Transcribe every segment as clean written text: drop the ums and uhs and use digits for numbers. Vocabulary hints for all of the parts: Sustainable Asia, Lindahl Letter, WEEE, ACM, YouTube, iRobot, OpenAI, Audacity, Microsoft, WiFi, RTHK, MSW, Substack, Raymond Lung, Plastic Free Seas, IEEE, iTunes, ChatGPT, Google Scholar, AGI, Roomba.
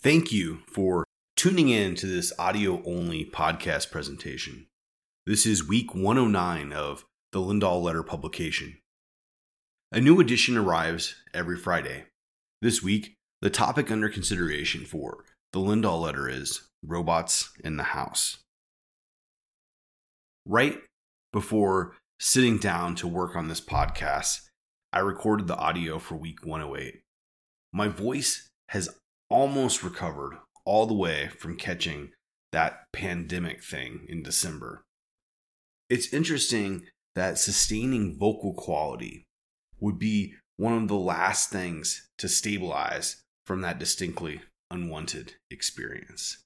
Thank you for tuning in to this audio-only podcast presentation. This is week 109 of the Lindahl Letter publication. A new edition arrives every Friday. This week, the topic under consideration for the Lindahl Letter is robots in the house. Right before sitting down to work on this podcast, I recorded the audio for week 108. My voice has almost recovered all the way from catching that pandemic thing in December. It's interesting that sustaining vocal quality would be one of the last things to stabilize from that distinctly unwanted experience.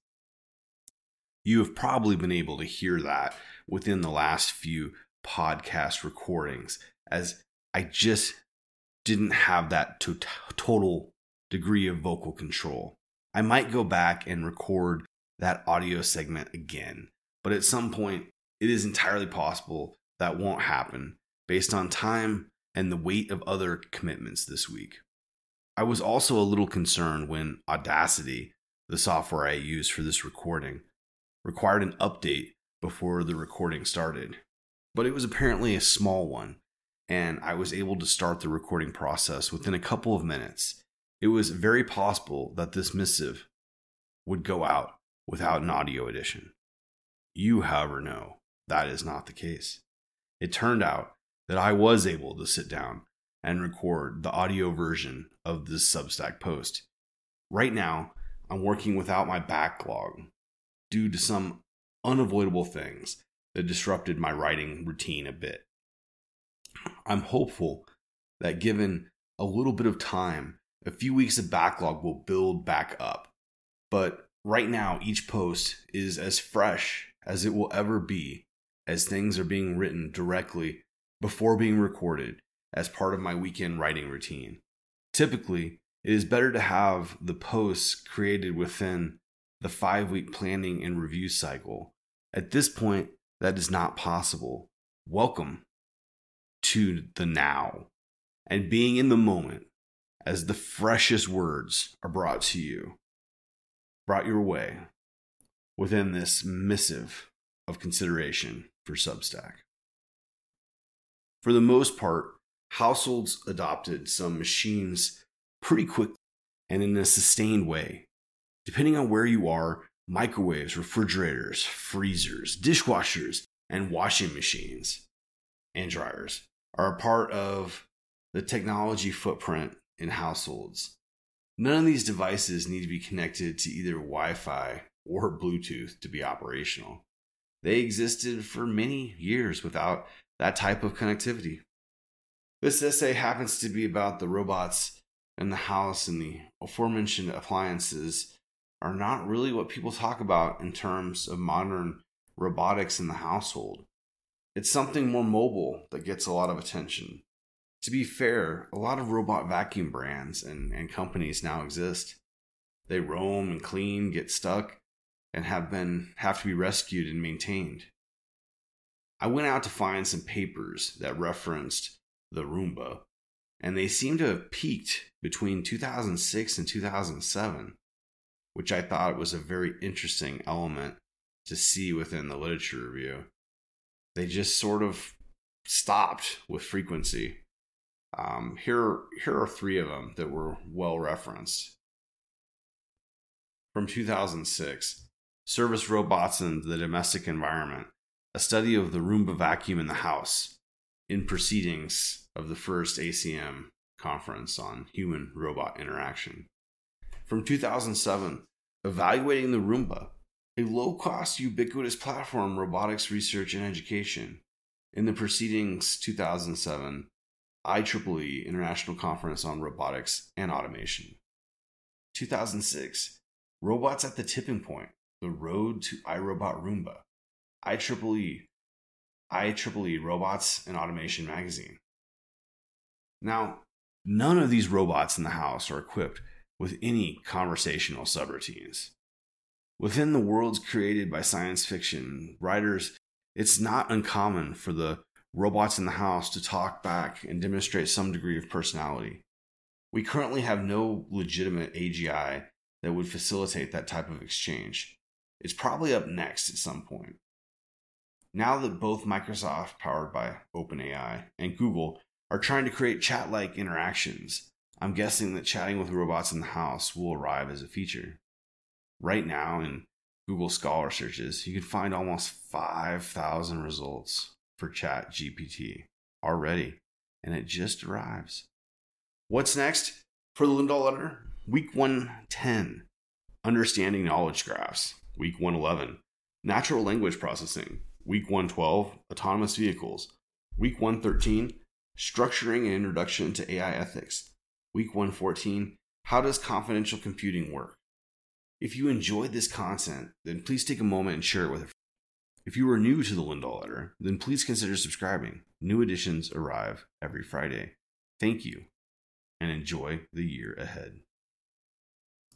You have probably been able to hear that within the last few podcast recordings, as I just didn't have that total degree of vocal control. I might go back and record that audio segment again, but at some point it is entirely possible that won't happen based on time and the weight of other commitments this week. I was also a little concerned when Audacity, the software I use for this recording, required an update before the recording started, but it was apparently a small one, and I was able to start the recording process within a couple of minutes. It was very possible that this missive would go out without an audio edition. You, however, know that is not the case. It turned out that I was able to sit down and record the audio version of this Substack post. Right now, I'm working without my backlog due to some unavoidable things that disrupted my writing routine a bit. I'm hopeful that given a little bit of time, a few weeks of backlog will build back up, but right now each post is as fresh as it will ever be, as things are being written directly before being recorded as part of my weekend writing routine. Typically, it is better to have the posts created within the 5-week planning and review cycle. At this point, that is not possible. Welcome to the now and being in the moment, as the freshest words are brought your way within this missive of consideration for Substack. For the most part, households adopted some machines pretty quickly and in a sustained way. Depending on where you are, microwaves, refrigerators, freezers, dishwashers, and washing machines and dryers are a part of the technology footprint in households. None of these devices need to be connected to either Wi-Fi or Bluetooth to be operational. They existed for many years without that type of connectivity. This essay happens to be about the robots in the house, and the aforementioned appliances are not really what people talk about in terms of modern robotics in the household. It's something more mobile that gets a lot of attention. To be fair, a lot of robot vacuum brands and companies now exist. They roam and clean, get stuck, and have to be rescued and maintained. I went out to find some papers that referenced the Roomba, and they seem to have peaked between 2006 and 2007, which I thought was a very interesting element to see within the literature review. They just sort of stopped with frequency. Here are three of them that were well referenced. From 2006, Service Robots in the Domestic Environment, a study of the Roomba vacuum in the house, in proceedings of the first ACM conference on human-robot interaction. From 2007, Evaluating the Roomba, a low-cost, ubiquitous platform robotics research and education, in the proceedings 2007, IEEE International Conference on Robotics and Automation. 2006, Robots at the Tipping Point, The Road to iRobot Roomba, IEEE Robots and Automation Magazine. Now, none of these robots in the house are equipped with any conversational subroutines. Within the worlds created by science fiction writers, it's not uncommon for the robots in the house to talk back and demonstrate some degree of personality. We currently have no legitimate AGI that would facilitate that type of exchange. It's probably up next at some point. Now that both Microsoft, powered by OpenAI, and Google are trying to create chat-like interactions, I'm guessing that chatting with robots in the house will arrive as a feature. Right now, in Google Scholar searches, you can find almost 5,000 results for ChatGPT already, and it just arrives. What's next for the Lindahl Letter? Week 110, Understanding Knowledge Graphs. Week 111, Natural Language Processing. Week 112, Autonomous Vehicles. Week 113, Structuring an Introduction to AI Ethics. Week 114, How Does Confidential Computing Work? If you enjoyed this content, then please take a moment and share it with a friend. If you are new to the Lindahl Letter, then please consider subscribing. New editions arrive every Friday. Thank you, and enjoy the year ahead.